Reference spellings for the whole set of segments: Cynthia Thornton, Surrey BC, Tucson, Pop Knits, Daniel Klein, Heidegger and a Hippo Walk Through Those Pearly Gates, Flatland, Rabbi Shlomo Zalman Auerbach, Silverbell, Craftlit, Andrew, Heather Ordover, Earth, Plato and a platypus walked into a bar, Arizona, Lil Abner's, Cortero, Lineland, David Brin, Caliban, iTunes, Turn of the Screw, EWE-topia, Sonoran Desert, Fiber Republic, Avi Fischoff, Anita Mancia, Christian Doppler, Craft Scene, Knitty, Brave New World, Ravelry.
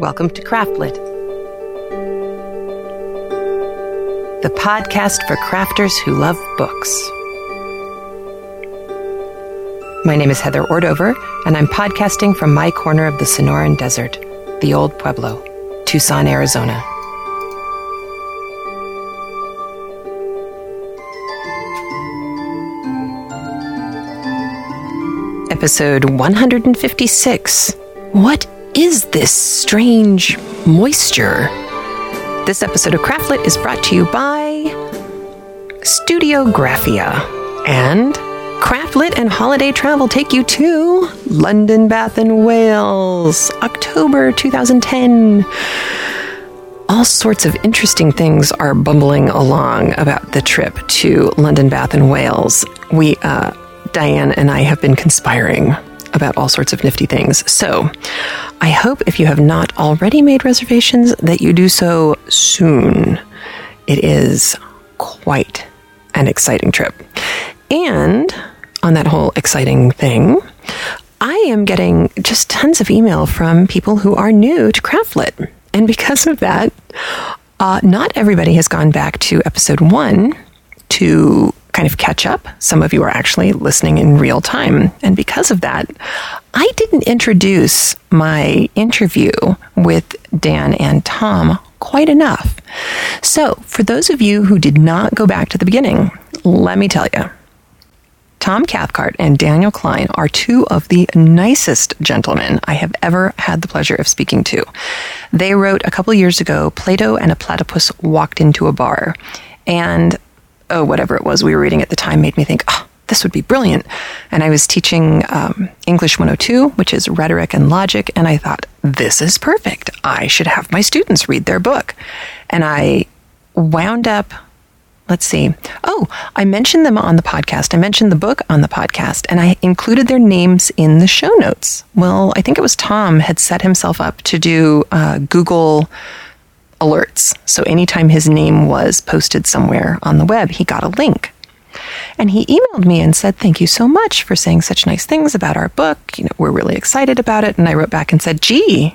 Welcome to Craftlit, the podcast for crafters who love books. My name is Heather Ordover, and I'm podcasting from my corner of the Sonoran Desert, the Old Pueblo, Tucson, Arizona. Episode 156. What is this strange moisture? This episode of Craftlit is brought to you by Studiographia, and Craftlit and Holiday Travel take you to London, Bath and Wales, October 2010. All sorts of interesting things are bumbling along about the trip to London, Bath and Wales. Diane and I have been conspiring about all sorts of nifty things. So I hope if you have not already made reservations that you do so soon. It is quite an exciting trip. And on that whole exciting thing, I am getting just tons of email from people who are new to Craftlit. And because of that, not everybody has gone back to episode 1 to kind of catch up. Some of you are actually listening in real time. And because of that, I didn't introduce my interview with Dan and Tom quite enough. So for those of you who did not go back to the beginning, let me tell you, Tom Cathcart and Daniel Klein are two of the nicest gentlemen I have ever had the pleasure of speaking to. They wrote a couple years ago, Plato and a Platypus Walked Into a Bar. And whatever it was we were reading at the time made me think, this would be brilliant. And I was teaching English 102, which is rhetoric and logic. And I thought, this is perfect. I should have my students read their book. And I wound up, I mentioned them on the podcast. I mentioned the book on the podcast, and I included their names in the show notes. Well, I think it was Tom had set himself up to do Google alerts. So anytime his name was posted somewhere on the web, he got a link. And he emailed me and said, thank you so much for saying such nice things about our book. You know, we're really excited about it. And I wrote back and said, gee,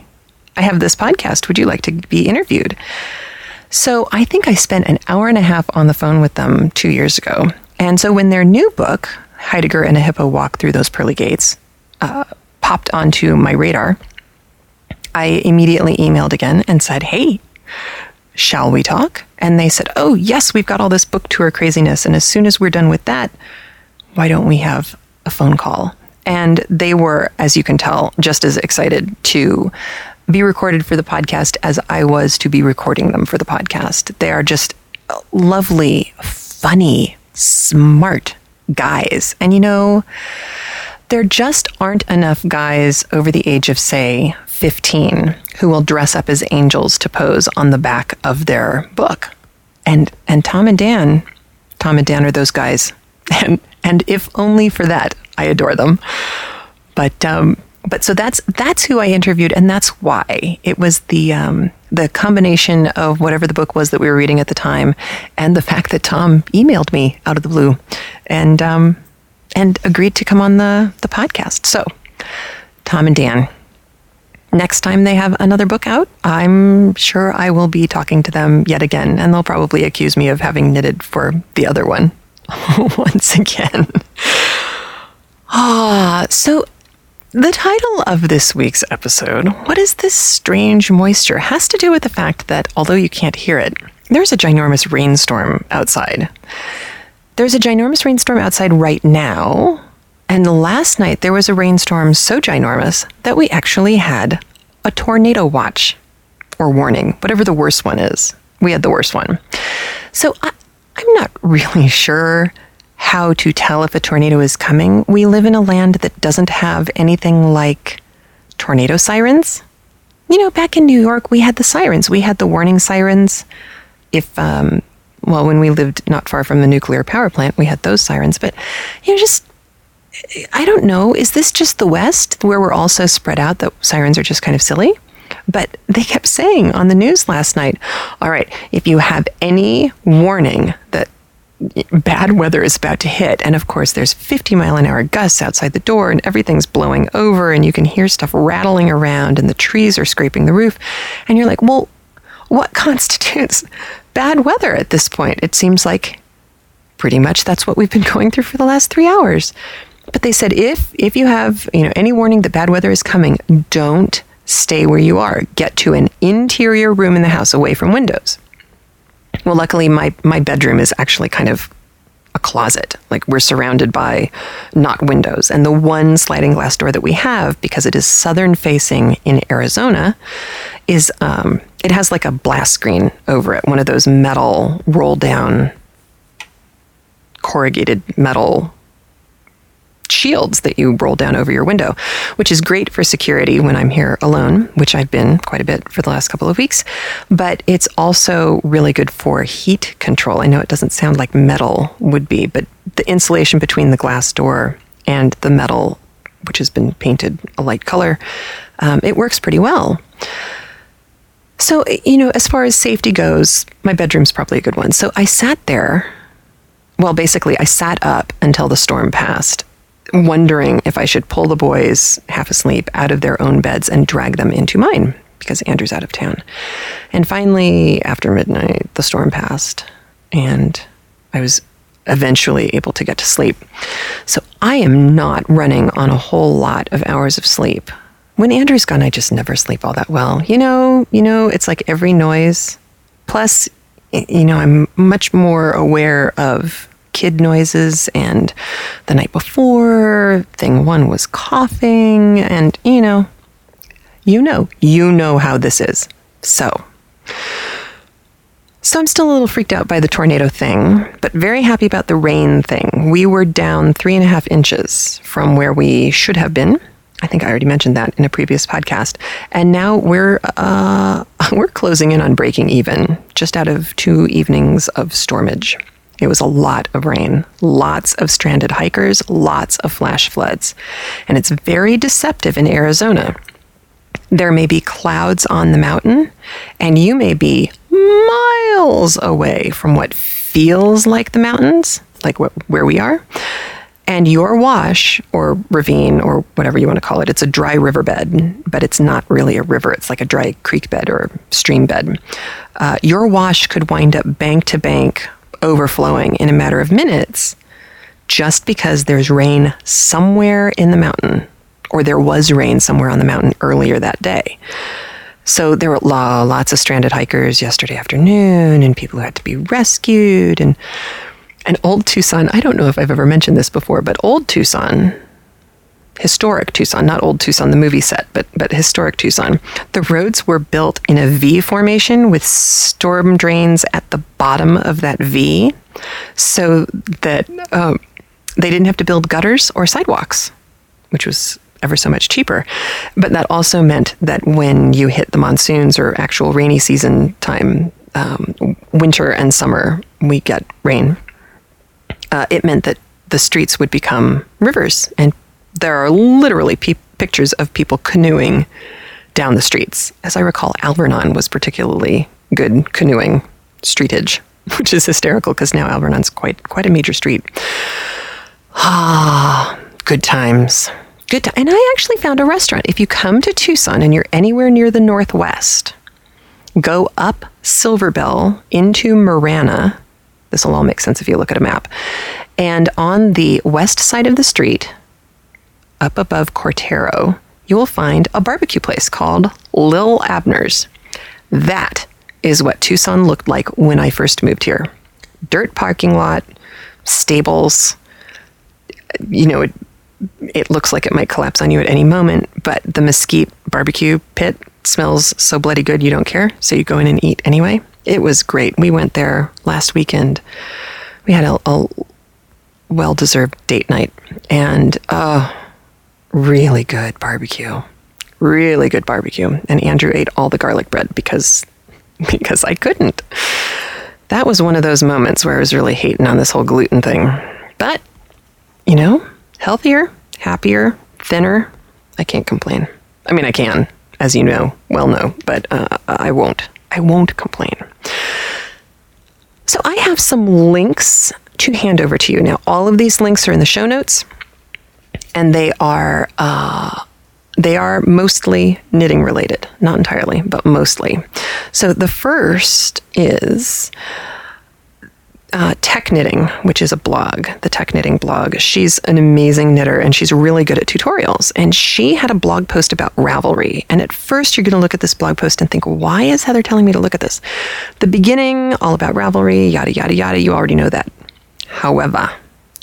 I have this podcast. Would you like to be interviewed? So I think I spent an hour and a half on the phone with them 2 years ago. And so when their new book, Heidegger and a Hippo Walk Through Those Pearly Gates, popped onto my radar, I immediately emailed again and said, hey, shall we talk? And they said, oh, yes, we've got all this book tour craziness. And as soon as we're done with that, why don't we have a phone call? And they were, as you can tell, just as excited to be recorded for the podcast as I was to be recording them for the podcast. They are just lovely, funny, smart guys. And you know, there just aren't enough guys over the age of, say, 15 who will dress up as angels to pose on the back of their book. And Tom and Dan are those guys. And if only for that, I adore them. But so that's who I interviewed, and that's why. It was the combination of whatever the book was that we were reading at the time and the fact that Tom emailed me out of the blue and agreed to come on the podcast. So Tom and Dan, next time they have another book out, I'm sure I will be talking to them yet again, and they'll probably accuse me of having knitted for the other one once again. So the title of this week's episode, What is This Strange Moisture?, has to do with the fact that, although you can't hear it, there's a ginormous rainstorm outside. There's a ginormous rainstorm outside right now. And last night, there was a rainstorm so ginormous that we actually had a tornado watch or warning, whatever the worst one is. We had the worst one. So I'm not really sure how to tell if a tornado is coming. We live in a land that doesn't have anything like tornado sirens. You know, back in New York, we had the sirens. We had the warning sirens. When we lived not far from the nuclear power plant, we had those sirens. But, you know, just, I don't know, is this just the West where we're all so spread out that sirens are just kind of silly? But they kept saying on the news last night, all right, if you have any warning that bad weather is about to hit. And of course, there's 50-mile-an-hour gusts outside the door, and everything's blowing over, and you can hear stuff rattling around, and the trees are scraping the roof. And you're like, well, what constitutes bad weather at this point? It seems like pretty much that's what we've been going through for the last 3 hours. But they said, if you have, any warning that bad weather is coming, don't stay where you are. Get to an interior room in the house away from windows. Well, luckily, my bedroom is actually kind of a closet. Like, we're surrounded by not windows. And the one sliding glass door that we have, because it is southern facing in Arizona, is it has like a blast screen over it. One of those metal roll down corrugated metal shields that you roll down over your window, which is great for security when I'm here alone, which I've been quite a bit for the last couple of weeks. But it's also really good for heat control. I know it doesn't sound like metal would be, but the insulation between the glass door and the metal, which has been painted a light color, it works pretty well. So, as far as safety goes, my bedroom's probably a good one. So I sat there. Well, basically, I sat up until the storm passed, wondering if I should pull the boys, half asleep, out of their own beds and drag them into mine, because Andrew's out of town. And finally, after midnight, the storm passed, and I was eventually able to get to sleep. So I am not running on a whole lot of hours of sleep. When Andrew's gone, I just never sleep all that well. It's like every noise. Plus, I'm much more aware of kid noises, and the night before, thing one was coughing, and you know how this is. So I'm still a little freaked out by the tornado thing, but very happy about the rain thing. We were down 3.5 inches from where we should have been. I think I already mentioned that in a previous podcast. And now we're closing in on breaking even, just out of 2 evenings of stormage. It was a lot of rain, lots of stranded hikers, lots of flash floods. And it's very deceptive in Arizona. There may be clouds on the mountain, and you may be miles away from what feels like the mountains, like where we are. And your wash, or ravine, or whatever you want to call it, it's a dry riverbed, but it's not really a river. It's like a dry creek bed or stream bed. Your wash could wind up bank to bank, overflowing in a matter of minutes, just because there's rain somewhere in the mountain, or there was rain somewhere on the mountain earlier that day. So there were lots of stranded hikers yesterday afternoon, and people who had to be rescued, and old Tucson, I don't know if I've ever mentioned this before, but old Tucson, historic Tucson, not old Tucson, the movie set, but historic Tucson, the roads were built in a V formation with storm drains at the bottom of that V, so that they didn't have to build gutters or sidewalks, which was ever so much cheaper. But that also meant that when you hit the monsoons or actual rainy season time, winter and summer, we get rain. It meant that the streets would become rivers, and there are literally pictures of people canoeing down the streets. As I recall, Alvernon was particularly good canoeing streetage, which is hysterical because now Alvernon's quite a major street. Ah, good times. Good time. And I actually found a restaurant. If you come to Tucson and you're anywhere near the Northwest, go up Silverbell into Marana. This will all make sense if you look at a map. And on the west side of the street, up above Cortero, you will find a barbecue place called Lil Abner's. That is what Tucson looked like when I first moved here. Dirt parking lot, stables. It looks like it might collapse on you at any moment, but the mesquite barbecue pit smells so bloody good you don't care, so you go in and eat anyway. It was great. We went there last weekend. We had a well-deserved date night, and really good barbecue. And Andrew ate all the garlic bread because I couldn't. That was one of those moments where I was really hating on this whole gluten thing. But, healthier, happier, thinner. I can't complain. I mean, I can, as you know, but I won't. I won't complain. So I have some links to hand over to you. Now, all of these links are in the show notes, and they are mostly knitting related, not entirely, but mostly. So the first is Tech Knitting, which is a blog, the Tech Knitting blog. She's an amazing knitter, and she's really good at tutorials. And she had a blog post about Ravelry. And at first, you're going to look at this blog post and think, why is Heather telling me to look at this? The beginning, all about Ravelry, yada, yada, yada. You already know that. However,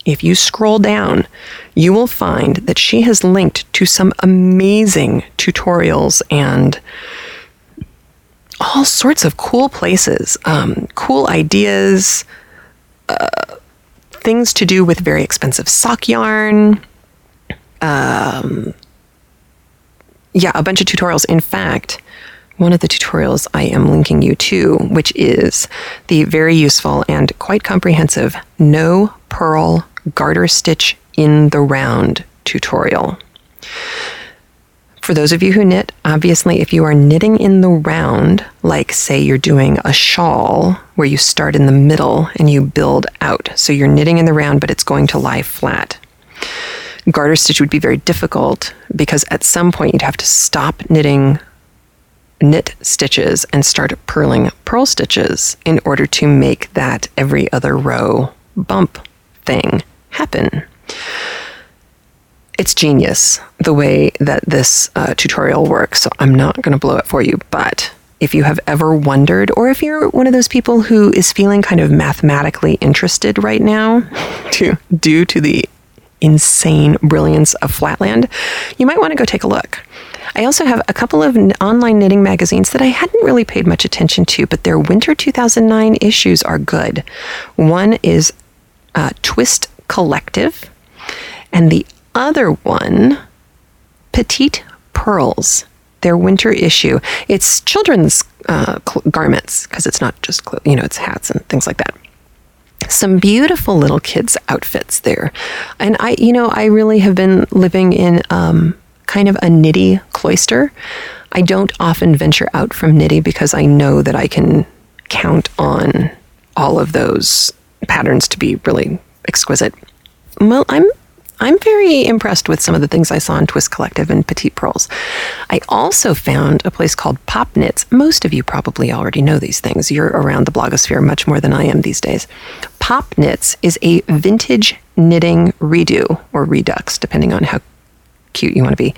if you scroll down, you will find that she has linked to some amazing tutorials and all sorts of cool places, cool ideas, things to do with very expensive sock yarn. Yeah, a bunch of tutorials. In fact, one of the tutorials I am linking you to, which is the very useful and quite comprehensive No Purl Garter Stitch in the Round tutorial. For those of you who knit, obviously, if you are knitting in the round, like say you're doing a shawl where you start in the middle and you build out. So you're knitting in the round, but it's going to lie flat. Garter stitch would be very difficult because at some point you'd have to stop knit stitches and start purling purl stitches in order to make that every other row bump thing happen. It's genius the way that this tutorial works, so I'm not going to blow it for you, but if you have ever wondered, or if you're one of those people who is feeling kind of mathematically interested right now due to the insane brilliance of Flatland, you might want to go take a look. I also have a couple of online knitting magazines that I hadn't really paid much attention to, but their winter 2009 issues are good. One is Twist Collective, and the other one, Petite Purls, their winter issue. It's children's garments, because it's not just clothes, it's hats and things like that. Some beautiful little kids' outfits there. And I really have been living in kind of a Knitty cloister. I don't often venture out from Knitty because I know that I can count on all of those patterns to be really exquisite. Well, I'm very impressed with some of the things I saw in Twist Collective and Petite Purls. I also found a place called Pop Knits. Most of you probably already know these things. You're around the blogosphere much more than I am these days. Pop Knits is a vintage knitting redo or redux, depending on how cute you want to be.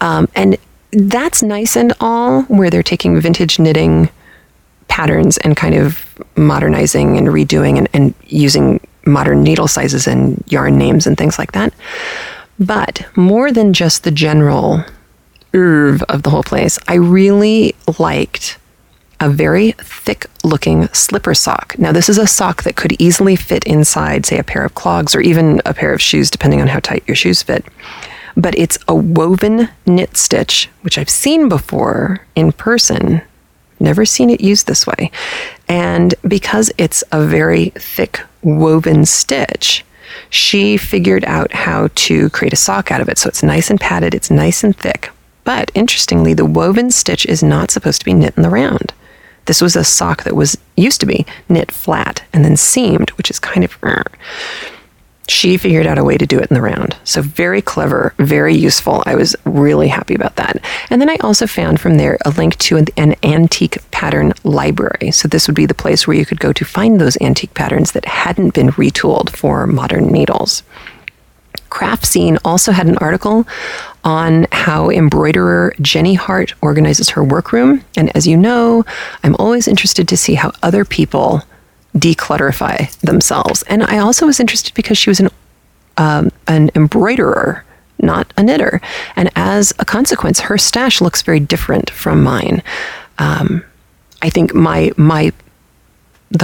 And that's nice and all, where they're taking vintage knitting patterns and kind of modernizing and redoing and using modern needle sizes and yarn names and things like that. But more than just the general oeuvre of the whole place, I really liked a very thick looking slipper sock. Now, this is a sock that could easily fit inside, say, a pair of clogs or even a pair of shoes, depending on how tight your shoes fit. But it's a woven knit stitch, which I've seen before in person. Never seen it used this way. And because it's a very thick woven stitch, she figured out how to create a sock out of it. So it's nice and padded, it's nice and thick. But interestingly, the woven stitch is not supposed to be knit in the round. This was a sock that was used to be knit flat and then seamed, which is kind of... She figured out a way to do it in the round. So very clever, very useful. I was really happy about that. And then I also found from there a link to an antique pattern library. So this would be the place where you could go to find those antique patterns that hadn't been retooled for modern needles. Craft Scene also had an article on how embroiderer Jenny Hart organizes her workroom. And as you know, I'm always interested to see how other people declutterify themselves. And I also was interested because she was an embroiderer, not a knitter. And as a consequence, her stash looks very different from mine. I think the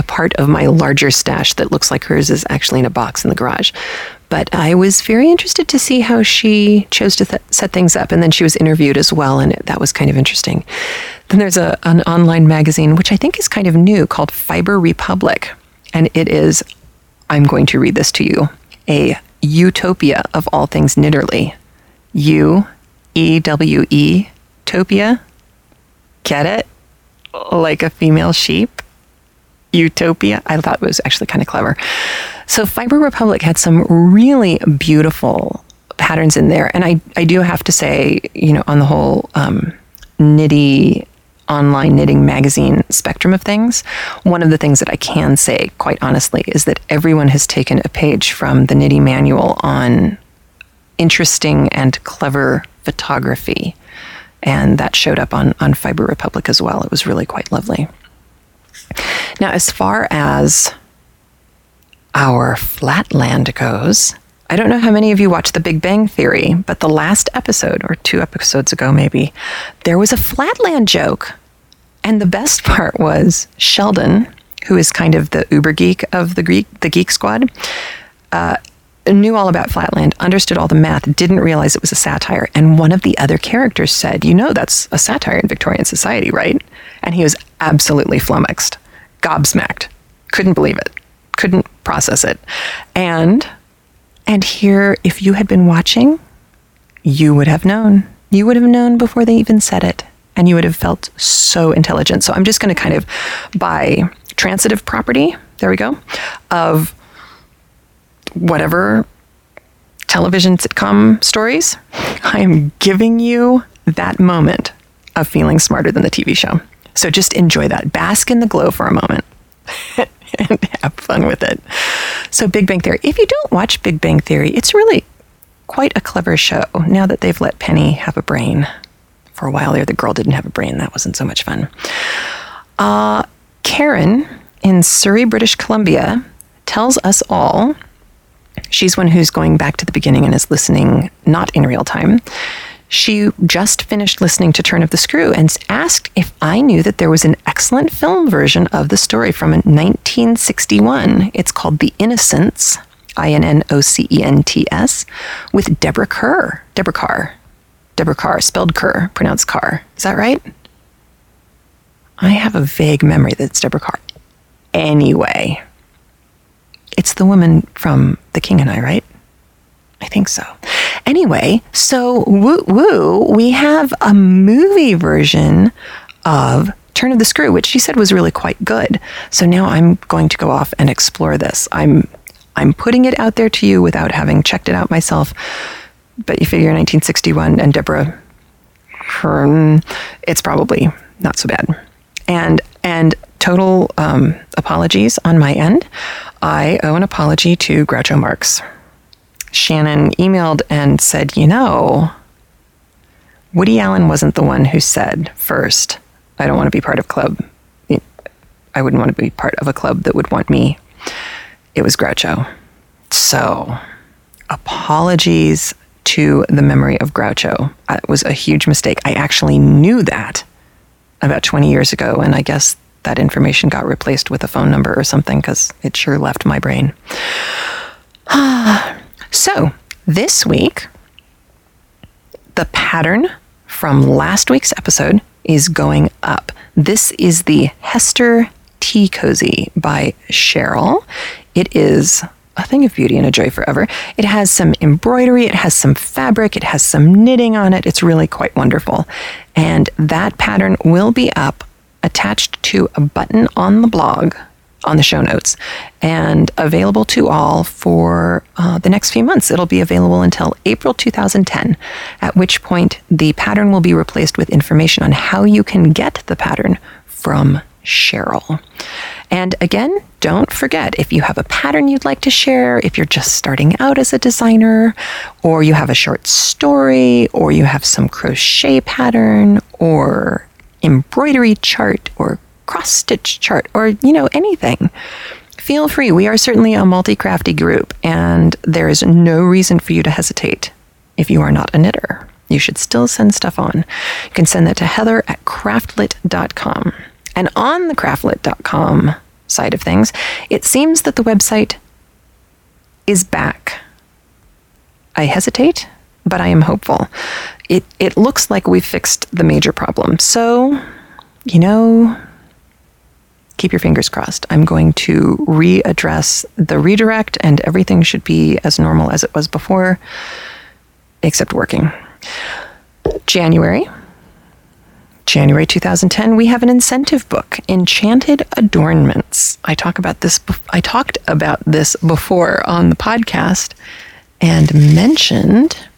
part of my larger stash that looks like hers is actually in a box in the garage. But I was very interested to see how she chose to set things up. And then she was interviewed as well, and that was kind of interesting. Then there's an online magazine, which I think is kind of new, called Fiber Republic. And it is, I'm going to read this to you, a utopia of all things knitterly. U-E-W-E-topia. Get it? Like a female sheep? utopia. I thought it was actually kind of clever. So Fiber Republic had some really beautiful patterns in there. And I do have to say, you know, on the whole Knitty online knitting magazine spectrum of things, one of the things that I can say quite honestly is that everyone has taken a page from the Knitty manual on interesting and clever photography. And that showed up on Fiber Republic as well. It was really quite lovely. Now, as far as our Flatland goes, I don't know how many of you watch The Big Bang Theory, but the last episode, or 2 episodes ago maybe, there was a Flatland joke. And the best part was Sheldon, who is kind of the uber geek of the Geek Squad, knew all about Flatland, understood all the math, didn't realize it was a satire. And one of the other characters said, you know, that's a satire in Victorian society, right? And he was absolutely flummoxed, gobsmacked, couldn't believe it, couldn't process it. And here, if you had been watching, you would have known. You would have known before they even said it. And you would have felt so intelligent. So I'm just going to kind of, by transitive property, there we go, of whatever television sitcom stories, I am giving you that moment of feeling smarter than the TV show. So just enjoy that. Bask in the glow for a moment and have fun with it. So Big Bang Theory. If you don't watch Big Bang Theory, it's really quite a clever show now that they've let Penny have a brain. For a while there, the girl didn't have a brain. That wasn't so much fun. Karen in Surrey, British Columbia tells us all. She's one who's going back to the beginning and is listening, not in real time. She just finished listening to Turn of the Screw and asked if I knew that there was an excellent film version of the story from 1961. It's called The Innocents, INNOCENTS, with Deborah Kerr. Deborah Kerr, spelled Kerr, pronounced Carr. Is that right? I have a vague memory that it's Deborah Kerr. Anyway, it's the woman from The King and I, right? I think so. Anyway, so woo-woo, we have a movie version of Turn of the Screw, which she said was really quite good. So now I'm going to go off and explore this. I'm putting it out there to you without having checked it out myself. But you figure 1961 and Deborah Kern, it's probably not so bad. And total apologies on my end. I owe an apology to Groucho Marx. Shannon emailed and said, you know, Woody Allen wasn't the one who said first, I don't want to be part of club. I wouldn't want to be part of a club that would want me. It was Groucho. So apologies to the memory of Groucho. It was a huge mistake. I actually knew that about 20 years ago, and I guess that information got replaced with a phone number or something because it sure left my brain. So this week, the pattern from last week's episode is going up. This is the Hester Tea Cozy by Cheryl. It is a thing of beauty and a joy forever. It has some embroidery. It has some fabric. It has some knitting on it. It's really quite wonderful. And that pattern will be up attached to a button on the blog, on the show notes, and available to all for the next few months. It'll be available until April 2010, at which point the pattern will be replaced with information on how you can get the pattern from Cheryl. And again, don't forget, if you have a pattern you'd like to share, if you're just starting out as a designer, or you have a short story, or you have some crochet pattern, or embroidery chart, or cross-stitch chart, or, you know, anything, feel free. We are certainly a multi-crafty group, and there is no reason for you to hesitate. If you are not a knitter, you should still send stuff on. You can send that to Heather at craftlit.com. And on the craftlit.com side of things, it seems that the website is back. I hesitate, but I am hopeful. It looks like we've fixed the major problem. So, you know, keep your fingers crossed. I'm going to readdress the redirect and everything should be as normal as it was before, except working. January January 2010, we have an incentive book, Enchanted Adornments. I talked about this before on the podcast and mentioned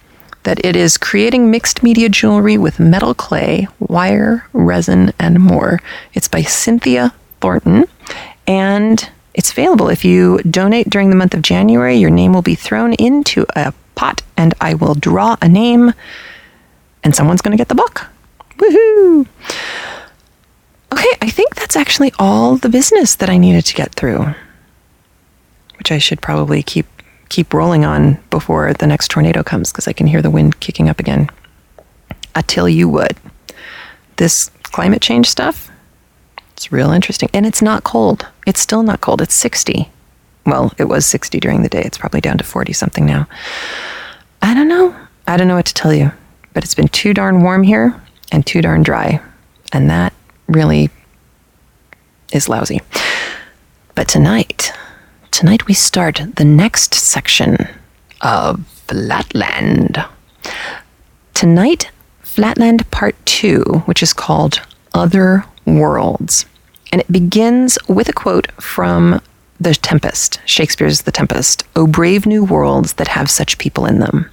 that it is creating mixed media jewelry with metal, clay, wire, resin, and more. It's by Cynthia Thornton, and it's available. If you donate during the month of January, your name will be thrown into a pot, and I will draw a name, and someone's going to get the book. Woohoo! Okay, I think that's actually all the business that I needed to get through, which I should probably keep rolling on before the next tornado comes, because I can hear the wind kicking up again. I tell you what, this climate change stuff, it's real interesting. And it's not cold. It's still not cold. It's 60. Well, it was 60 during the day. It's probably down to 40 something now. I don't know what to tell you, but it's been too darn warm here and too darn dry. And that really is lousy. But tonight we start the next section of Flatland. Tonight, Flatland Part 2, which is called Other Worlds. And it begins with a quote from The Tempest, Shakespeare's The Tempest. "O brave new worlds that have such people in them."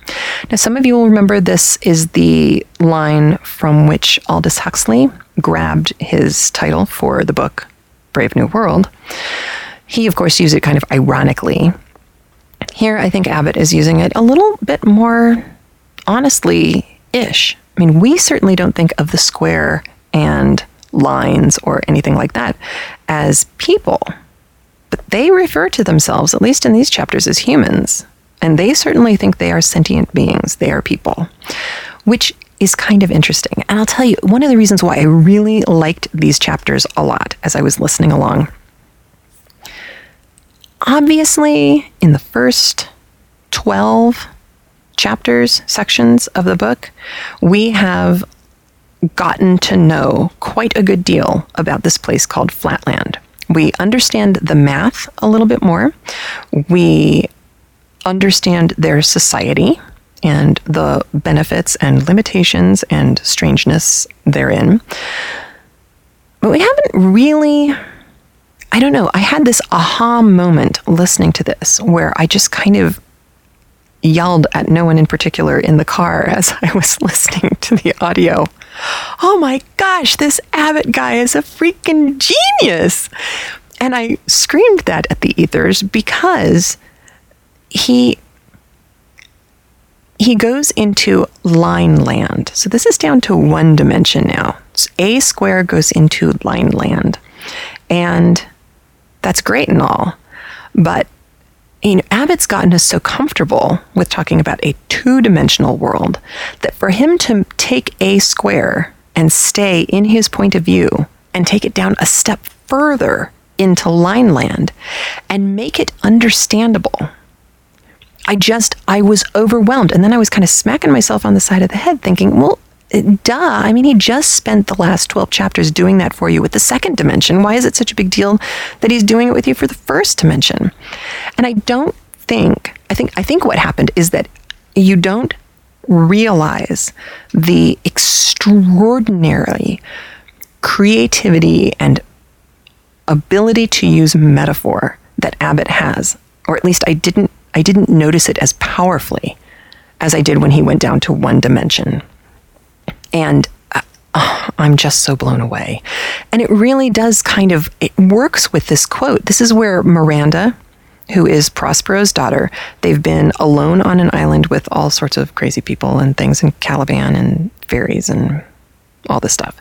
Now, some of you will remember this is the line from which Aldous Huxley grabbed his title for the book, Brave New World. He, of course, used it kind of ironically. Here, I think Abbott is using it a little bit more honestly-ish. I mean, we certainly don't think of the square and lines or anything like that as people. But they refer to themselves, at least in these chapters, as humans. And they certainly think they are sentient beings. They are people, which is kind of interesting. And I'll tell you, one of the reasons why I really liked these chapters a lot as I was listening along. Obviously, in the first 12 sections of the book, we have gotten to know quite a good deal about this place called Flatland. We understand the math a little bit more. We understand their society and the benefits and limitations and strangeness therein. But we haven't really, I don't know, I had this aha moment listening to this where I just kind of yelled at no one in particular in the car as I was listening to the audio. Oh my gosh, this Abbott guy is a freaking genius. And I screamed that at the ethers because he goes into Lineland. So this is down to one dimension now. So A square goes into Lineland. And that's great and all. But you know, Abbott's gotten us so comfortable with talking about a two-dimensional world that for him to take A square and stay in his point of view and take it down a step further into Lineland and make it understandable, I was overwhelmed. And then I was kind of smacking myself on the side of the head thinking, well, duh. I mean, he just spent the last 12 chapters doing that for you with the second dimension. Why is it such a big deal that he's doing it with you for the first dimension? And I think what happened is that you don't realize the extraordinary creativity and ability to use metaphor that Abbott has, or at least I didn't notice it as powerfully as I did when he went down to one dimension. And I'm just so blown away. And it really does it works with this quote. This is where Miranda, who is Prospero's daughter, they've been alone on an island with all sorts of crazy people and things and Caliban and fairies and all this stuff.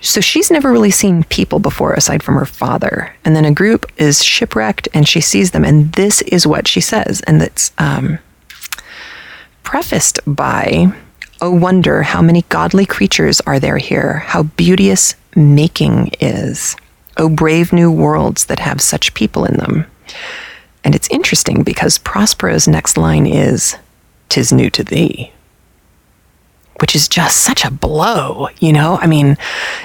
So she's never really seen people before aside from her father. And then a group is shipwrecked and she sees them. And this is what she says. And that's prefaced by... "Oh, wonder how many godly creatures are there here, how beauteous making is. Oh, brave new worlds that have such people in them." And it's interesting because Prospero's next line is, "'Tis new to thee," which is just such a blow, you know? I mean,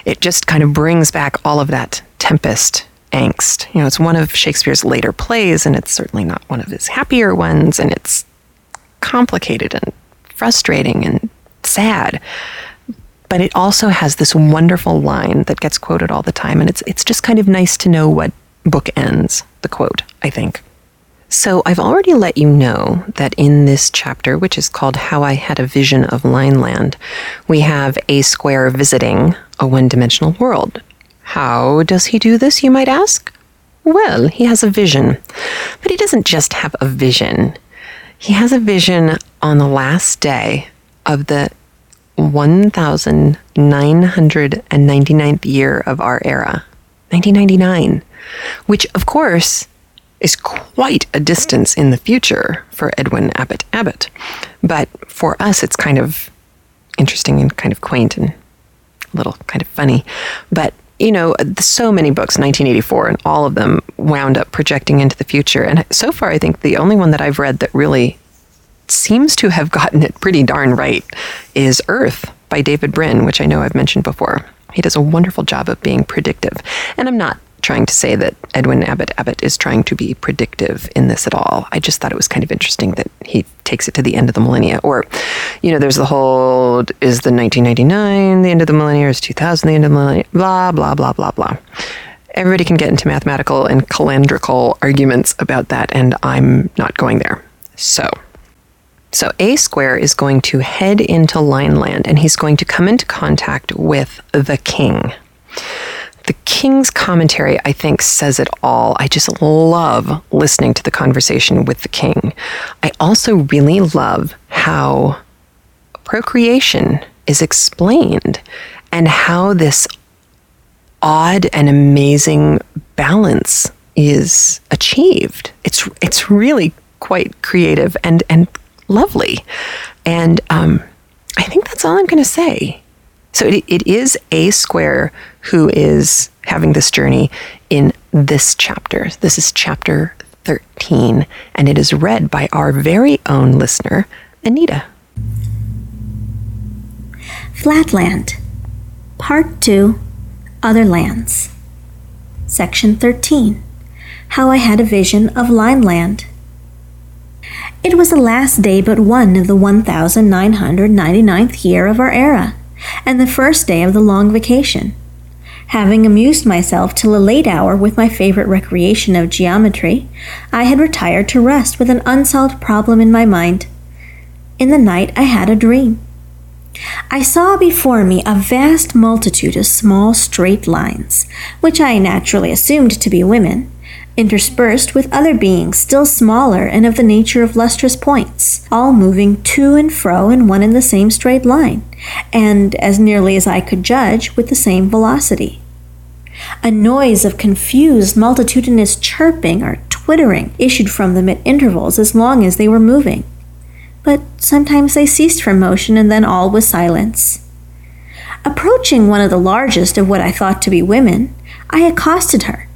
it just kind of brings back all of that Tempest angst. You know, it's one of Shakespeare's later plays, and it's certainly not one of his happier ones, and it's complicated and frustrating and sad, But it also has this wonderful line that gets quoted all the time, and it's just kind of nice to know what book ends the quote, I think. So I've already let you know that in this chapter, which is called How I Had a Vision of Lineland, we have a square visiting a one-dimensional world. How does he do this, you might ask? Well, he has a vision. But he doesn't just have a vision. He has a vision on the last day of the 1999th year of our era, 1999, which, of course, is quite a distance in the future for Edwin Abbott Abbott. But for us, it's kind of interesting and kind of quaint and a little kind of funny. But, you know, so many books, 1984, and all of them wound up projecting into the future. And so far, I think the only one that I've read that really seems to have gotten it pretty darn right is Earth by David Brin, which I know I've mentioned before. He does a wonderful job of being predictive. And I'm not trying to say that Edwin Abbott Abbott is trying to be predictive in this at all. I just thought it was kind of interesting that he takes it to the end of the millennia. Or, you know, there's the whole, is the 1999 the end of the millennia, or is 2000 the end of the millennia, blah, blah, blah, blah, blah. Everybody can get into mathematical and calendrical arguments about that, and I'm not going there. So A Square is going to head into Lineland, and he's going to come into contact with the king. The king's commentary, I think, says it all. I just love listening to the conversation with the king. I also really love how procreation is explained and how this odd and amazing balance is achieved. It's really quite creative and lovely. And I think that's all I'm going to say. So it is A Square who is having this journey in this chapter. This is chapter 13, and it is read by our very own listener, Anita. Flatland, Part 2, Other Lands, Section 13, How I Had a Vision of Lineland. It was the last day but one of the 1999th year of our era, and the first day of the long vacation. Having amused myself till a late hour with my favorite recreation of geometry, I had retired to rest with an unsolved problem in my mind. In the night I had a dream. I saw before me a vast multitude of small straight lines, which I naturally assumed to be women, interspersed with other beings still smaller and of the nature of lustrous points, all moving to and fro in one and the same straight line, and, as nearly as I could judge, with the same velocity. A noise of confused, multitudinous chirping or twittering issued from them at intervals as long as they were moving, but sometimes they ceased from motion and then all was silence. Approaching one of the largest of what I thought to be women, I accosted her,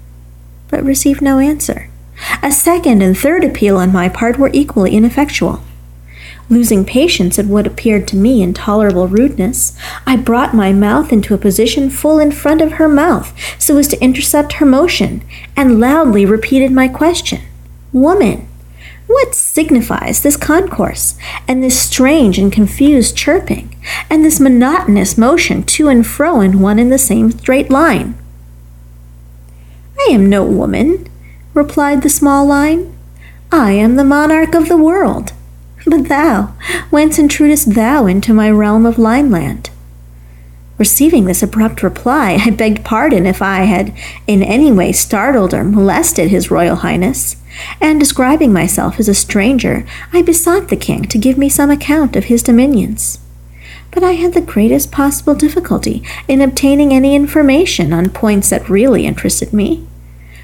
but received no answer. A second and third appeal on my part were equally ineffectual. Losing patience at what appeared to me intolerable rudeness, I brought my mouth into a position full in front of her mouth so as to intercept her motion, and loudly repeated my question. Woman, what signifies this concourse, and this strange and confused chirping, and this monotonous motion to and fro in one and the same straight line? I am no woman, replied the small line. I am the monarch of the world. But thou, whence intrudest thou into my realm of Lineland? Receiving this abrupt reply, I begged pardon if I had in any way startled or molested His Royal Highness, and describing myself as a stranger, I besought the king to give me some account of his dominions. But I had the greatest possible difficulty in obtaining any information on points that really interested me,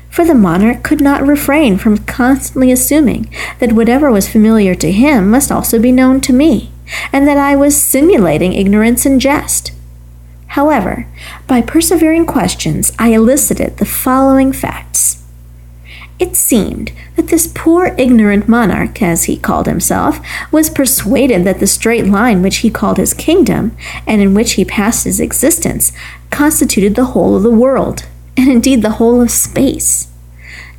for the monarch could not refrain from constantly assuming that whatever was familiar to him must also be known to me, and that I was simulating ignorance in jest. However, by persevering questions, I elicited the following facts. It seemed that this poor ignorant monarch, as he called himself, was persuaded that the straight line which he called his kingdom, and in which he passed his existence, constituted the whole of the world, and indeed the whole of space.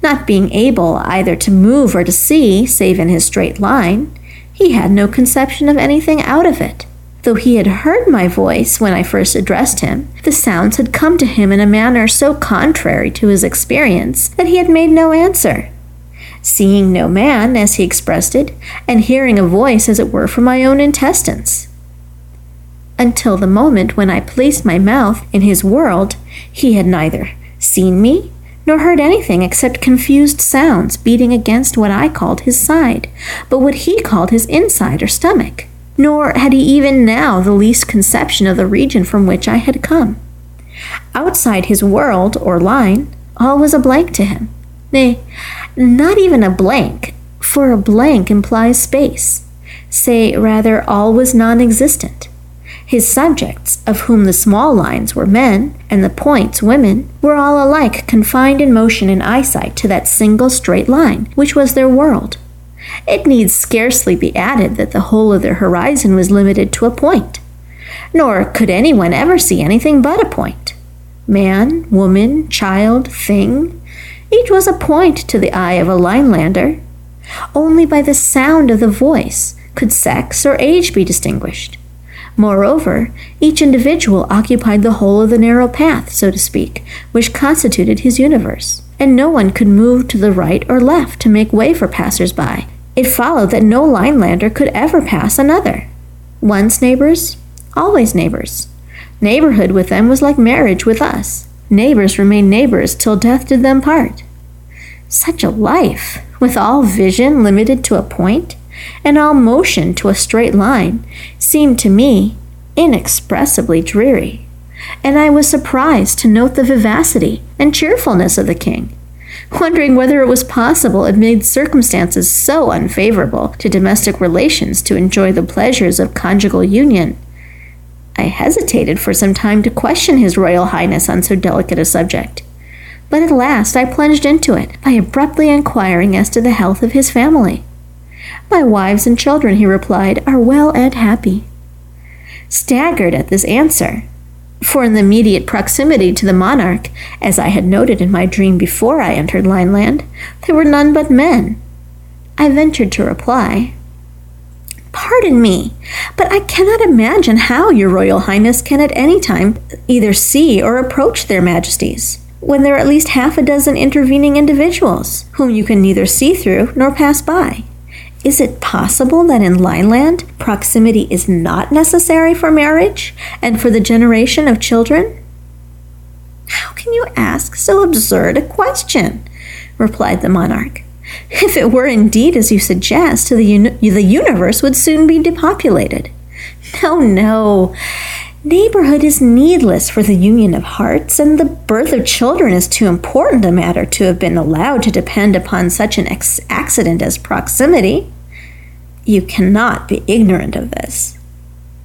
Not being able either to move or to see, save in his straight line, he had no conception of anything out of it, Though he had heard my voice when I first addressed him, the sounds had come to him in a manner so contrary to his experience that he had made no answer. Seeing no man, as he expressed it, and hearing a voice, as it were, from my own intestines. Until the moment when I placed my mouth in his world, he had neither seen me nor heard anything except confused sounds beating against what I called his side, but what he called his inside or stomach. Nor had he even now the least conception of the region from which I had come. Outside his world, or line, all was a blank to him. Nay, not even a blank, for a blank implies space. Say, rather, all was non-existent. His subjects, of whom the small lines were men, and the points women, were all alike confined in motion and eyesight to that single straight line, which was their world. It needs scarcely be added that the whole of their horizon was limited to a point, nor could anyone ever see anything but a point. Man, woman, child, thing, each was a point to the eye of a Linelander. Only by the sound of the voice could sex or age be distinguished. Moreover, each individual occupied the whole of the narrow path, so to speak, which constituted his universe, and no one could move to the right or left to make way for passers-by. It followed that no Linelander could ever pass another. Once neighbors, always neighbors. Neighborhood with them was like marriage with us. Neighbors remained neighbors till death did them part. Such a life, with all vision limited to a point, and all motion to a straight line, seemed to me inexpressibly dreary, and I was surprised to note the vivacity and cheerfulness of the king, wondering whether it was possible amid circumstances so unfavorable to domestic relations to enjoy the pleasures of conjugal union. I hesitated for some time to question his Royal Highness on so delicate a subject, but at last I plunged into it by abruptly inquiring as to the health of his family. "My wives and children," he replied, "are well and happy." Staggered at this answer, for in the immediate proximity to the monarch, as I had noted in my dream before I entered Lineland, there were none but men, I ventured to reply, "Pardon me, but I cannot imagine how your Royal Highness can at any time either see or approach their majesties, when there are at least half a dozen intervening individuals, whom you can neither see through nor pass by. Is it possible that in Lineland, proximity is not necessary for marriage and for the generation of children?" "How can you ask so absurd a question?" replied the monarch. "If it were indeed as you suggest, the universe would soon be depopulated. No, no. Neighborhood is needless for the union of hearts, and the birth of children is too important a matter to have been allowed to depend upon such an accident as proximity. You cannot be ignorant of this.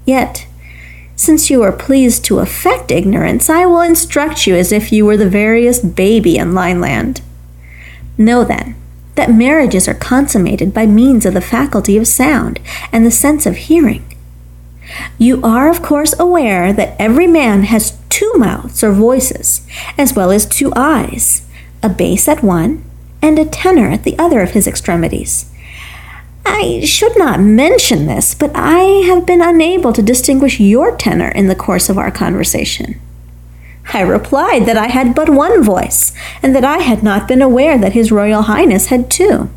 Yet, since you are pleased to affect ignorance, I will instruct you as if you were the veriest baby in Lineland. Know, then, that marriages are consummated by means of the faculty of sound and the sense of hearing. You are, of course, aware that every man has two mouths or voices, as well as two eyes, a bass at one and a tenor at the other of his extremities. I should not mention this, but I have been unable to distinguish your tenor in the course of our conversation." I replied that I had but one voice, and that I had not been aware that His Royal Highness had two.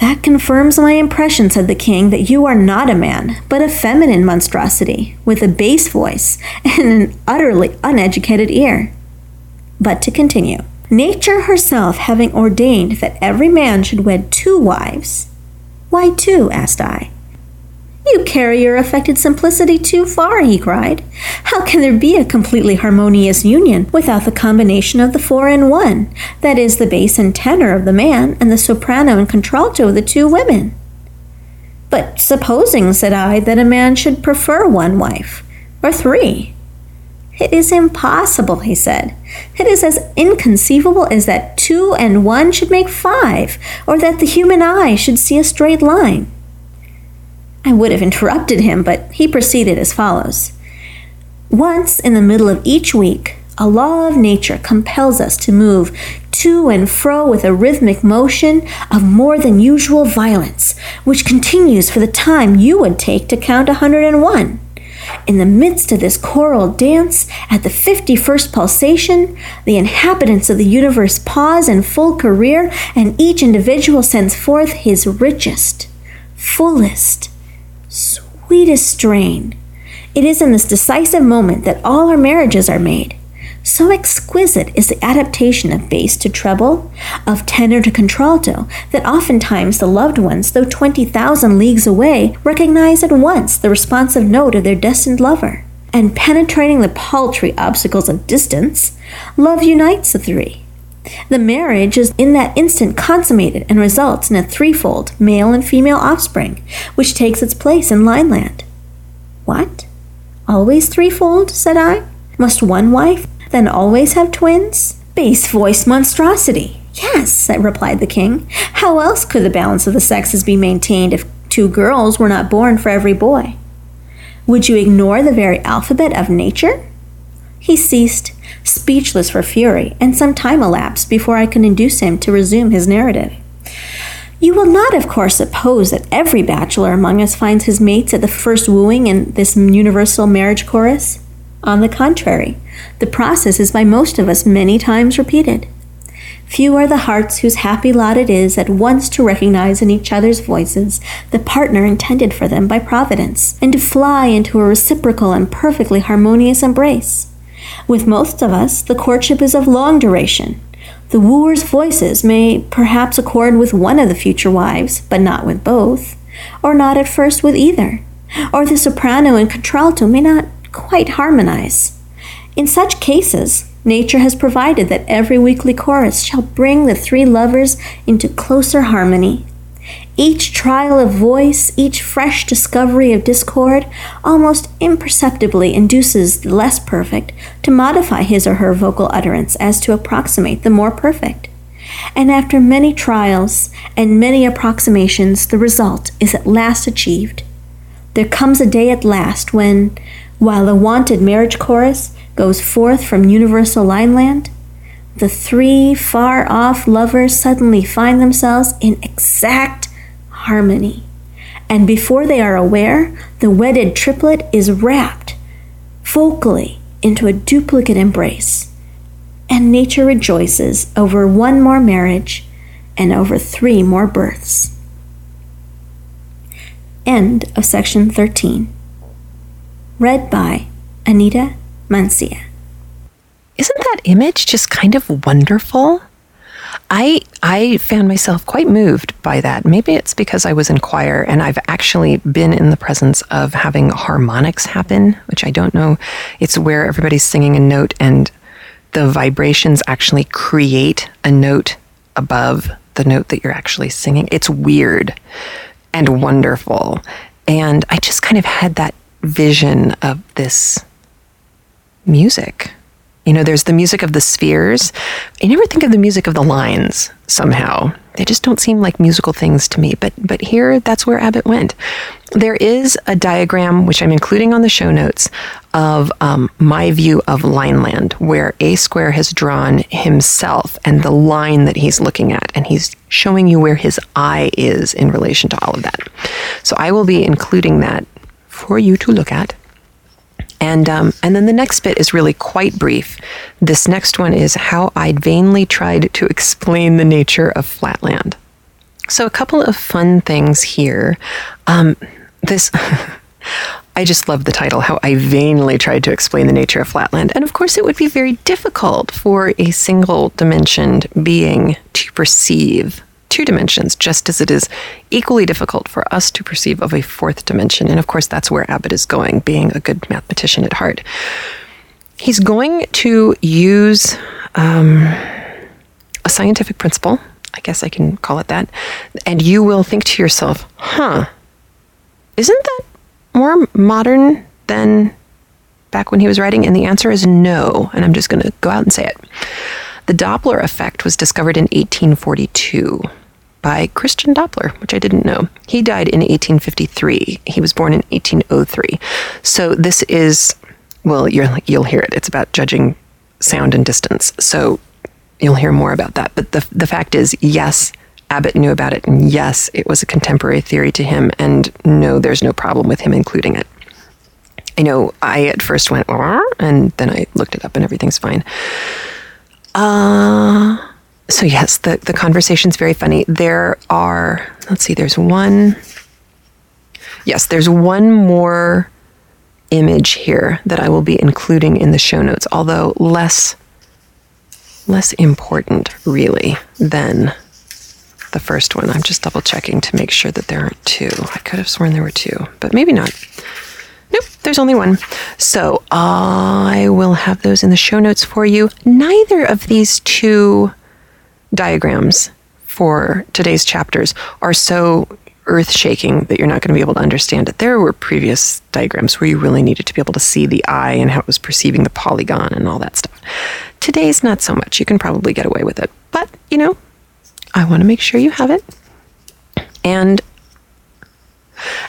"That confirms my impression," said the king, "that you are not a man, but a feminine monstrosity, with a bass voice and an utterly uneducated ear. But to continue, nature herself having ordained that every man should wed two wives—" "Why two?" asked I. "You carry your affected simplicity too far," he cried. "How can there be a completely harmonious union without the combination of the four in one, that is, the bass and tenor of the man, and the soprano and contralto of the two women?" "But supposing," said I, "that a man should prefer one wife, or three?" "It is impossible," he said. "It is as inconceivable as that two and one should make five, or that the human eye should see a straight line." I would have interrupted him, but he proceeded as follows. "Once in the middle of each week, A law of nature compels us to move to and fro with a rhythmic motion of more than usual violence, which continues for the time you would take to count 101. In the midst of this choral dance, at the 51st pulsation, the inhabitants of the universe pause in full career, and each individual sends forth his richest, fullest, sweetest strain. It is in this decisive moment that all our marriages are made. So exquisite is the adaptation of bass to treble, of tenor to contralto, that oftentimes the loved ones, though 20,000 leagues away, recognize at once the responsive note of their destined lover. And penetrating the paltry obstacles of distance, love unites the three. The marriage is in that instant consummated and results in a threefold male and female offspring, which takes its place in Lineland. What? Always threefold, said I? Must one wife then always have twins? Bass-voiced monstrosity. Yes, replied the king. How else could the balance of the sexes be maintained if two girls were not born for every boy? Would you ignore the very alphabet of nature? He ceased, speechless for fury, and some time elapsed before I could induce him to resume his narrative. You will not, of course, oppose that every bachelor among us finds his mates at the first wooing in this universal marriage chorus. On the contrary, the process is by most of us many times repeated. Few are the hearts whose happy lot it is at once to recognize in each other's voices the partner intended for them by Providence, and to fly into a reciprocal and perfectly harmonious embrace. With most of us, the courtship is of long duration. The wooer's voices may perhaps accord with one of the future wives, but not with both, or not at first with either, or the soprano and contralto may not quite harmonize. In such cases, nature has provided that every weekly chorus shall bring the three lovers into closer harmony. Each trial of voice, each fresh discovery of discord, almost imperceptibly induces the less perfect to modify his or her vocal utterance as to approximate the more perfect. And after many trials and many approximations, the result is at last achieved. There comes a day at last when, while the wanted marriage chorus goes forth from universal Lineland, the three far-off lovers suddenly find themselves in exact harmony, and before they are aware, the wedded triplet is wrapped vocally into a duplicate embrace, and nature rejoices over one more marriage and over three more births. End of section 13. Read by Anita Mancia. Isn't that image just kind of wonderful? I found myself quite moved by that. Maybe it's because I was in choir and I've actually been in the presence of having harmonics happen, which I don't know. It's where everybody's singing a note and the vibrations actually create a note above the note that you're actually singing. It's weird and wonderful. And I just kind of had that vision of this music. You know, there's the music of the spheres. I never think of the music of the lines somehow. They just don't seem like musical things to me. But here, that's where Abbott went. There is a diagram, which I'm including on the show notes, of my view of Lineland, where A Square has drawn himself and the line that he's looking at. And he's showing you where his eye is in relation to all of that. So I will be including that for you to look at. And then the next bit is really quite brief. This next one is how I'd vainly tried to explain the nature of Flatland. So a couple of fun things here. I just love the title, How I Vainly Tried to Explain the Nature of Flatland. And of course, it would be very difficult for a single-dimensioned being to perceive two dimensions, just as it is equally difficult for us to perceive of a fourth dimension. And of course, that's where Abbott is going, being a good mathematician at heart. He's going to use a scientific principle, I guess I can call it that, and you will think to yourself, isn't that more modern than back when he was writing? And the answer is no, and I'm just going to go out and say it. The Doppler effect was discovered in 1842. By Christian Doppler, which I didn't know. He died in 1853. He was born in 1803. So this is, well, you'll hear it. It's about judging sound and distance. So you'll hear more about that. But the fact is, yes, Abbott knew about it, and yes, it was a contemporary theory to him, and no, there's no problem with him including it. I know I at first went, and then I looked it up and everything's fine. So yes, the conversation's very funny. There are, let's see, there's one. Yes, there's one more image here that I will be including in the show notes, although less important really than the first one. I'm just double checking to make sure that there aren't two. I could have sworn there were two, but maybe not. Nope, there's only one. So I will have those in the show notes for you. Neither of these two diagrams for today's chapters are so earth-shaking that you're not going to be able to understand it. There were previous diagrams where you really needed to be able to see the eye and how it was perceiving the polygon and all that stuff. Today's not so much. You can probably get away with it. But, you know, I want to make sure you have it. And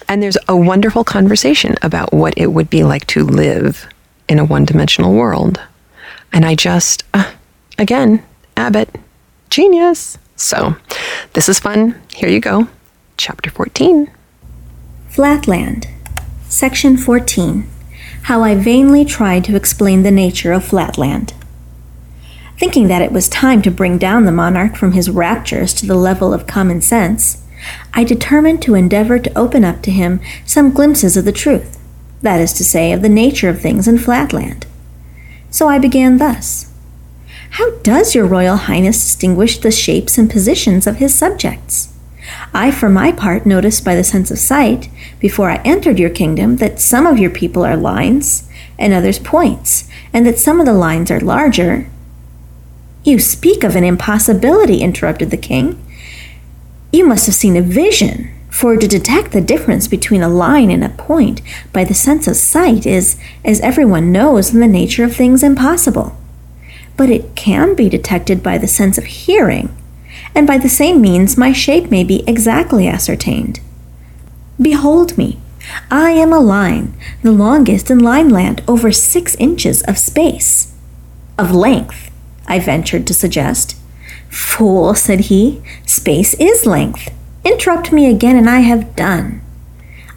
there's a wonderful conversation about what it would be like to live in a one-dimensional world. And I just, again, Abbott, genius. So this is fun. Here you go. Chapter 14. Flatland. Section 14. How I vainly tried to explain the nature of Flatland. Thinking that it was time to bring down the monarch from his raptures to the level of common sense, I determined to endeavor to open up to him some glimpses of the truth, that is to say, of the nature of things in Flatland. So I began thus. How does your Royal Highness distinguish the shapes and positions of his subjects? I, for my part, noticed by the sense of sight, before I entered your kingdom, that some of your people are lines, and others points, and that some of the lines are larger. You speak of an impossibility, interrupted the king. You must have seen a vision, for to detect the difference between a line and a point by the sense of sight is, as everyone knows, in the nature of things impossible. But it can be detected by the sense of hearing, and by the same means my shape may be exactly ascertained. Behold me, I am a line, the longest in Lineland, over 6 inches of space. Of length, I ventured to suggest. Fool, said he, space is length. Interrupt me again and I have done.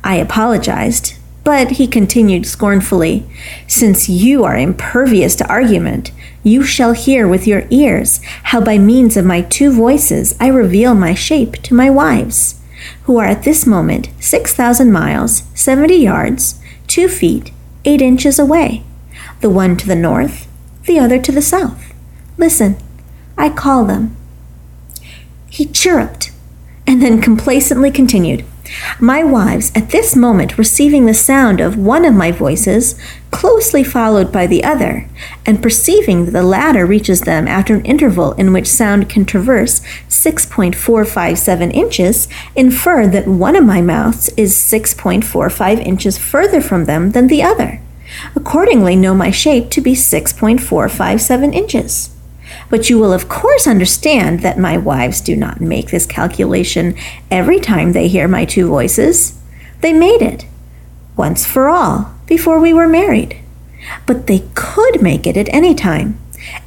I apologized, but he continued scornfully, since you are impervious to argument, you shall hear with your ears how by means of my two voices I reveal my shape to my wives, who are at this moment 6,000 miles, 70 yards, 2 feet, 8 inches away, the one to the north, the other to the south. Listen, I call them. He chirruped, and then complacently continued, my wives at this moment receiving the sound of one of my voices, closely followed by the other, and perceiving that the latter reaches them after an interval in which sound can traverse 6.457 inches, infer that one of my mouths is 6.45 inches further from them than the other. Accordingly, know my shape to be 6.457 inches. But you will of course understand that my wives do not make this calculation every time they hear my two voices. They made it, once for all, before we were married. But they could make it at any time.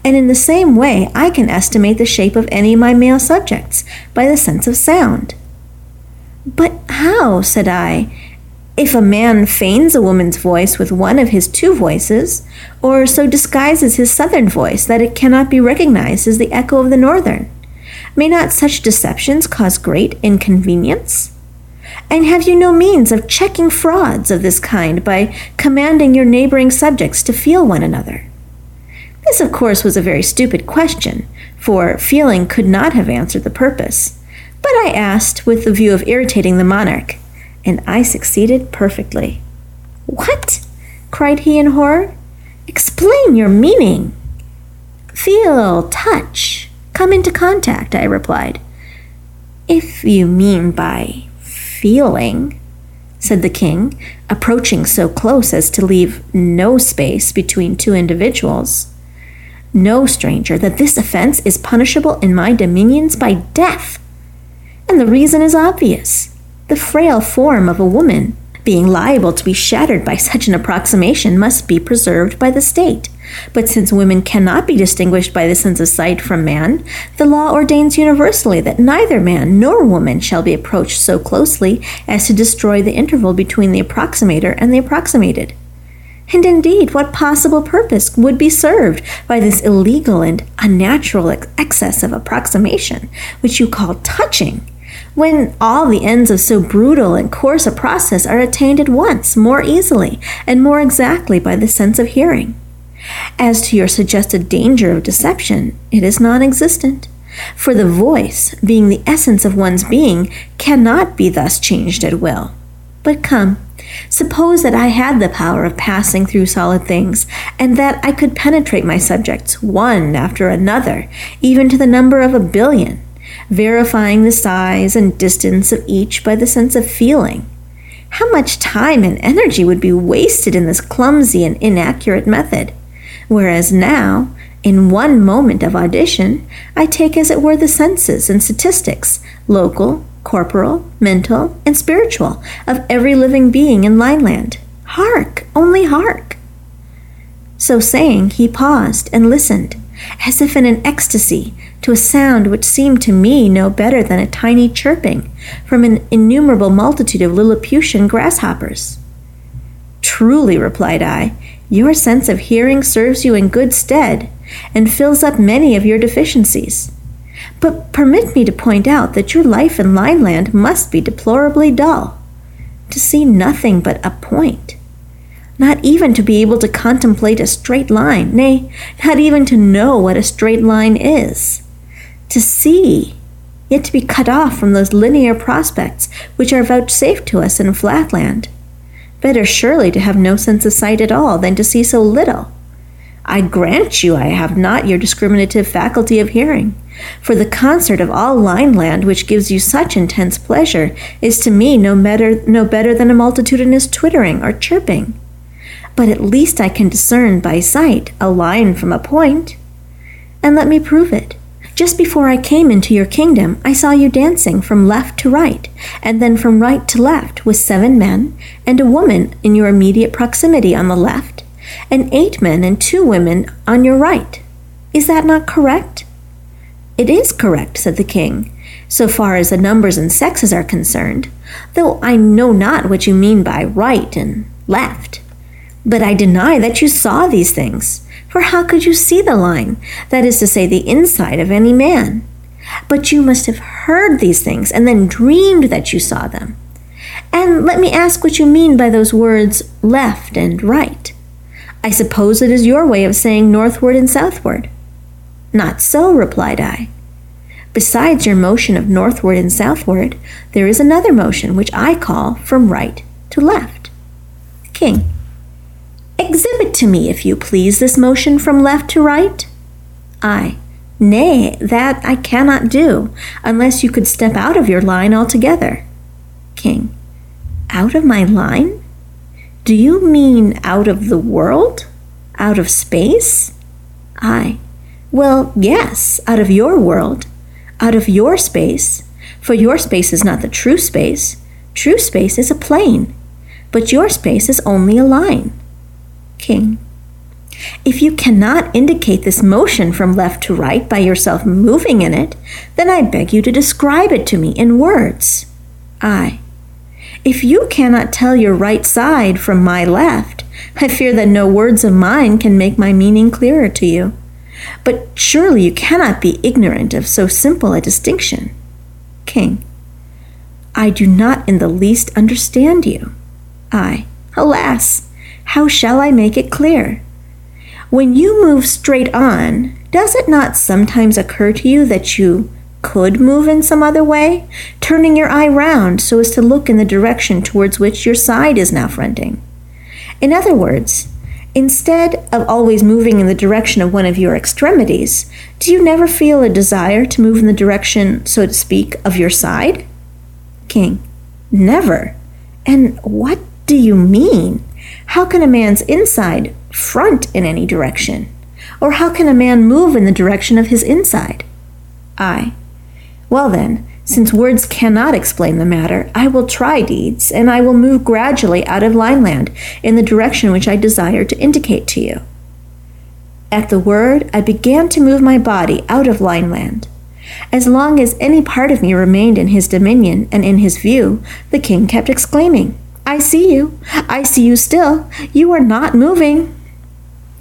And in the same way, I can estimate the shape of any of my male subjects by the sense of sound. But how, said I, if a man feigns a woman's voice with one of his two voices, or so disguises his southern voice that it cannot be recognized as the echo of the northern, may not such deceptions cause great inconvenience? And have you no means of checking frauds of this kind by commanding your neighboring subjects to feel one another? This, of course, was a very stupid question, for feeling could not have answered the purpose. But I asked with the view of irritating the monarch, and I succeeded perfectly. What? Cried he in horror. Explain your meaning. Feel, touch, come into contact, I replied. If you mean by feeling, said the king, approaching so close as to leave no space between two individuals. Know, stranger, that this offense is punishable in my dominions by death. And the reason is obvious. The frail form of a woman, being liable to be shattered by such an approximation must be preserved by the state. But since women cannot be distinguished by the sense of sight from man, the law ordains universally that neither man nor woman shall be approached so closely as to destroy the interval between the approximator and the approximated. And indeed, what possible purpose would be served by this illegal and unnatural excess of approximation, which you call touching, when all the ends of so brutal and coarse a process are attained at once, more easily, and more exactly by the sense of hearing? As to your suggested danger of deception, it is non-existent. For the voice, being the essence of one's being, cannot be thus changed at will. But come, suppose that I had the power of passing through solid things, and that I could penetrate my subjects, one after another, even to the number of 1,000,000,000, verifying the size and distance of each by the sense of feeling. How much time and energy would be wasted in this clumsy and inaccurate method? Whereas now, in one moment of audition, I take as it were the senses and statistics, local, corporal, mental, and spiritual, of every living being in Lineland. Hark, only hark! So saying, he paused and listened, as if in an ecstasy, to a sound which seemed to me no better than a tiny chirping from an innumerable multitude of Lilliputian grasshoppers. "Truly," replied I, "your sense of hearing serves you in good stead, and fills up many of your deficiencies. But permit me to point out that your life in Lineland must be deplorably dull, to see nothing but a point, not even to be able to contemplate a straight line, nay, not even to know what a straight line is, to see, yet to be cut off from those linear prospects which are vouchsafed to us in Flatland. Better surely to have no sense of sight at all than to see so little. I grant you I have not your discriminative faculty of hearing, for the concert of all Lineland which gives you such intense pleasure is to me no better than a multitudinous twittering or chirping. But at least I can discern by sight a line from a point. And let me prove it. Just before I came into your kingdom, I saw you dancing from left to right, and then from right to left, with 7 men and a woman in your immediate proximity on the left, and 8 men and 2 women on your right. Is that not correct?" "It is correct," said the king, "so far as the numbers and sexes are concerned, though I know not what you mean by right and left. But I deny that you saw these things. For how could you see the line, that is to say, the inside of any man? But you must have heard these things, and then dreamed that you saw them. And let me ask what you mean by those words left and right. I suppose it is your way of saying northward and southward." "Not so," replied I. "Besides your motion of northward and southward, there is another motion which I call from right to left." King: "Exhibit to me, if you please, this motion from left to right." I: "Nay, that I cannot do, unless you could step out of your line altogether." King: "Out of my line? Do you mean out of the world? Out of space?" I: "Well, yes, out of your world, out of your space, for your space is not the true space. True space is a plane, but your space is only a line." King: "If you cannot indicate this motion from left to right by yourself moving in it, then I beg you to describe it to me in words." I: "If you cannot tell your right side from my left, I fear that no words of mine can make my meaning clearer to you. But surely you cannot be ignorant of so simple a distinction." King: "I do not in the least understand you." I: "Alas! How shall I make it clear? When you move straight on, does it not sometimes occur to you that you could move in some other way, turning your eye round so as to look in the direction towards which your side is now fronting? In other words, instead of always moving in the direction of one of your extremities, do you never feel a desire to move in the direction, so to speak, of your side?" King: "Never. And what do you mean? How can a man's inside front in any direction? Or how can a man move in the direction of his inside?" I: "Well then, Since words cannot explain the matter, I will try deeds, and I will move gradually out of Lineland in the direction which I desire to indicate to you. At the word, I began to move my body out of Lineland. As long as any part of me remained in his dominion and in his view, the king kept exclaiming, "I see you! I see you still! You are not moving!"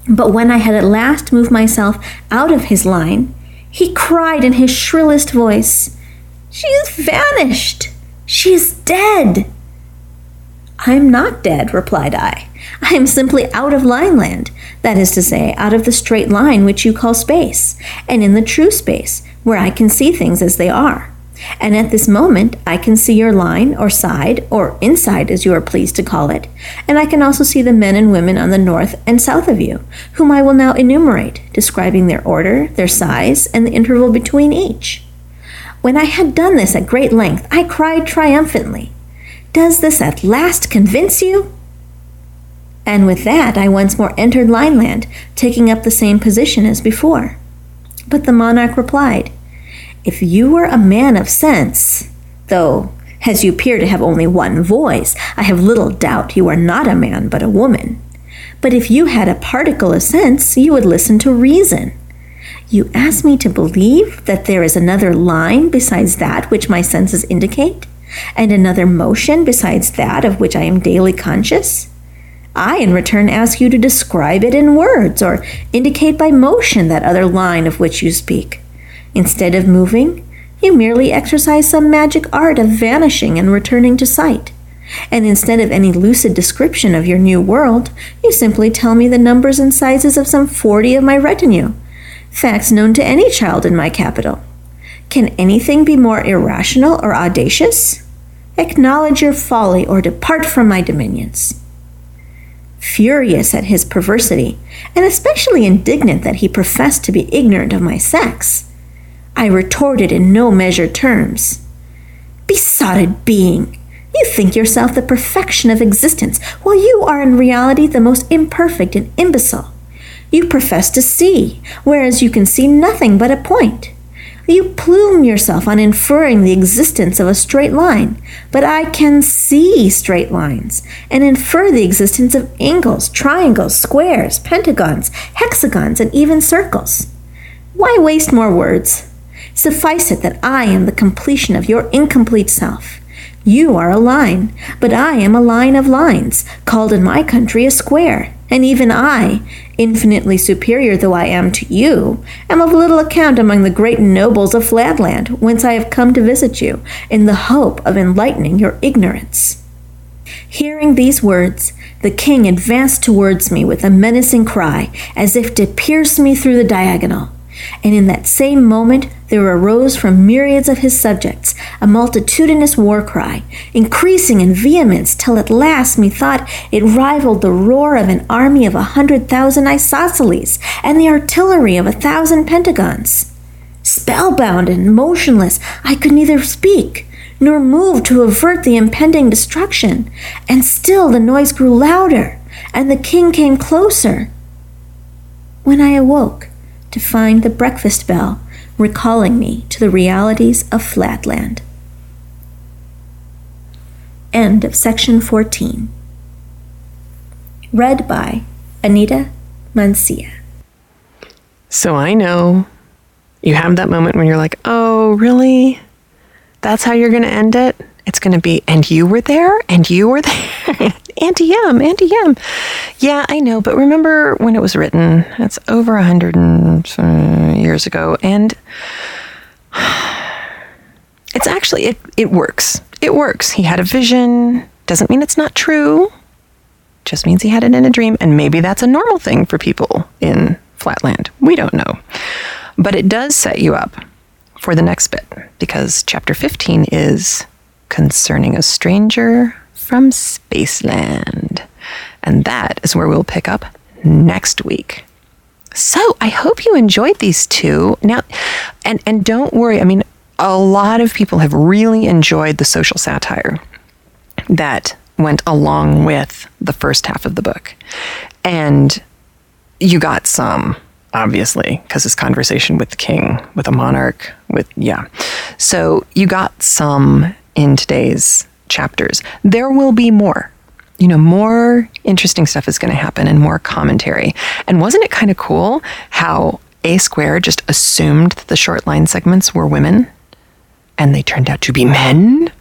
But when I had at last moved myself out of his line, he cried in his shrillest voice, "She is vanished! She is dead!" "I am not dead," replied I. "I am simply out of Lineland, that is to say, out of the straight line which you call space, and in the true space, where I can see things as they are. And at this moment, I can see your line, or side, or inside, as you are pleased to call it, and I can also see the men and women on the north and south of you, whom I will now enumerate, describing their order, their size, and the interval between each." When I had done this at great length, I cried triumphantly, "Does this at last convince you?" And with that, I once more entered Lineland, taking up the same position as before. But the monarch replied, "If you were a man of sense, though, as you appear to have only one voice, I have little doubt you are not a man but a woman. But if you had a particle of sense, you would listen to reason. You ask me to believe that there is another line besides that which my senses indicate, and another motion besides that of which I am daily conscious. I, in return, ask you to describe it in words, or indicate by motion that other line of which you speak. Instead of moving, you merely exercise some magic art of vanishing and returning to sight. And instead of any lucid description of your new world, you simply tell me the numbers and sizes of some 40 of my retinue, facts known to any child in my capital. Can anything be more irrational or audacious? Acknowledge your folly or depart from my dominions." Furious at his perversity, and especially indignant that he professed to be ignorant of my sex, I retorted in no measured terms, "Besotted being! You think yourself the perfection of existence, while you are in reality the most imperfect and imbecile. You profess to see, whereas you can see nothing but a point. You plume yourself on inferring the existence of a straight line, but I can see straight lines, and infer the existence of angles, triangles, squares, pentagons, hexagons, and even circles. Why waste more words? Suffice it that I am the completion of your incomplete self. You are a line, but I am a line of lines, called in my country a square, and even I, infinitely superior though I am to you, am of little account among the great nobles of Flatland, whence I have come to visit you, in the hope of enlightening your ignorance." Hearing these words, the king advanced towards me with a menacing cry, as if to pierce me through the diagonal. And in that same moment there arose from myriads of his subjects a multitudinous war cry, increasing in vehemence till at last methought it rivaled the roar of an army of 100,000 isosceles and the artillery of 1,000 pentagons. Spellbound and motionless, I could neither speak nor move to avert the impending destruction, and still the noise grew louder, and the king came closer. When I awoke, to find the breakfast bell recalling me to the realities of Flatland. End of section 14. Read by Anita Mancia. So I know you have that moment when you're like, "Oh, really? That's how you're going to end it? It's going to be, and you were there, and you were there." Auntie Yum. Yeah, I know, but remember when it was written? That's over 100 years ago, and it's actually, it works. It works. He had a vision. Doesn't mean it's not true. Just means he had it in a dream, and maybe that's a normal thing for people in Flatland. We don't know. But it does set you up for the next bit, because chapter 15 is concerning a stranger from Spaceland. And that is where we'll pick up next week. So I hope you enjoyed these two. Now, and don't worry, I mean, a lot of people have really enjoyed the social satire that went along with the first half of the book. And you got some, obviously, because this conversation with the king, with a monarch, with, yeah. So you got some in today's chapters. There will be more. You know, more interesting stuff is going to happen and more commentary. And wasn't it kind of cool how A Square just assumed that the short line segments were women and they turned out to be men?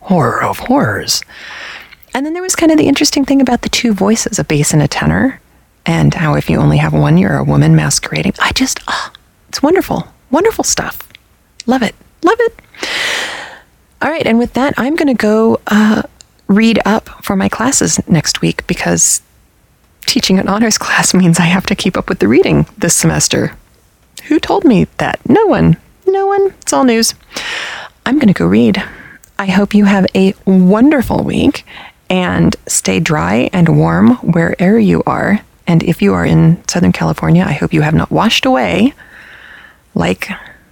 Horror of horrors. And then there was kind of the interesting thing about the two voices, a bass and a tenor, and how if you only have one, you're a woman masquerading. It's wonderful. Wonderful stuff. Love it. Love it. All right. And with that, I'm going to go read up for my classes next week, because teaching an honors class means I have to keep up with the reading this semester. Who told me that? No one. No one. It's all news. I'm going to go read. I hope you have a wonderful week and stay dry and warm wherever you are. And if you are in Southern California, I hope you have not washed away, like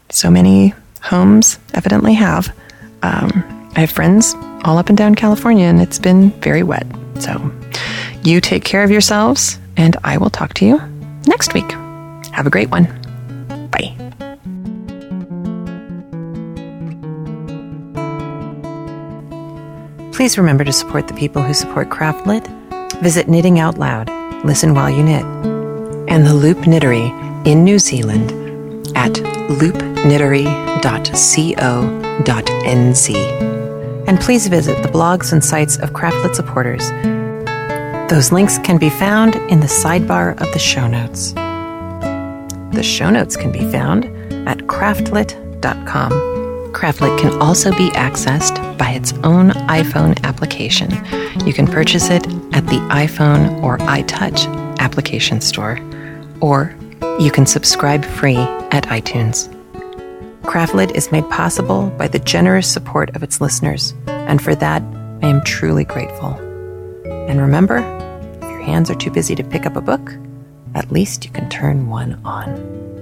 so many homes evidently have. I have friends all up and down California, and it's been very wet. So you take care of yourselves, and I will talk to you next week. Have a great one. Bye. Please remember to support the people who support Craftlit. Visit Knitting Out Loud. Listen while you knit. And the Loop Knittery in New Zealand at loopknittery.co.nz. And please visit the blogs and sites of Craftlit supporters. Those links can be found in the sidebar of the show notes. The show notes can be found at craftlit.com. Craftlit can also be accessed by its own iPhone application. You can purchase it at the iPhone or iTouch application store, or you can subscribe free at iTunes. Craftlit is made possible by the generous support of its listeners, and for that, I am truly grateful. And remember, if your hands are too busy to pick up a book, at least you can turn one on.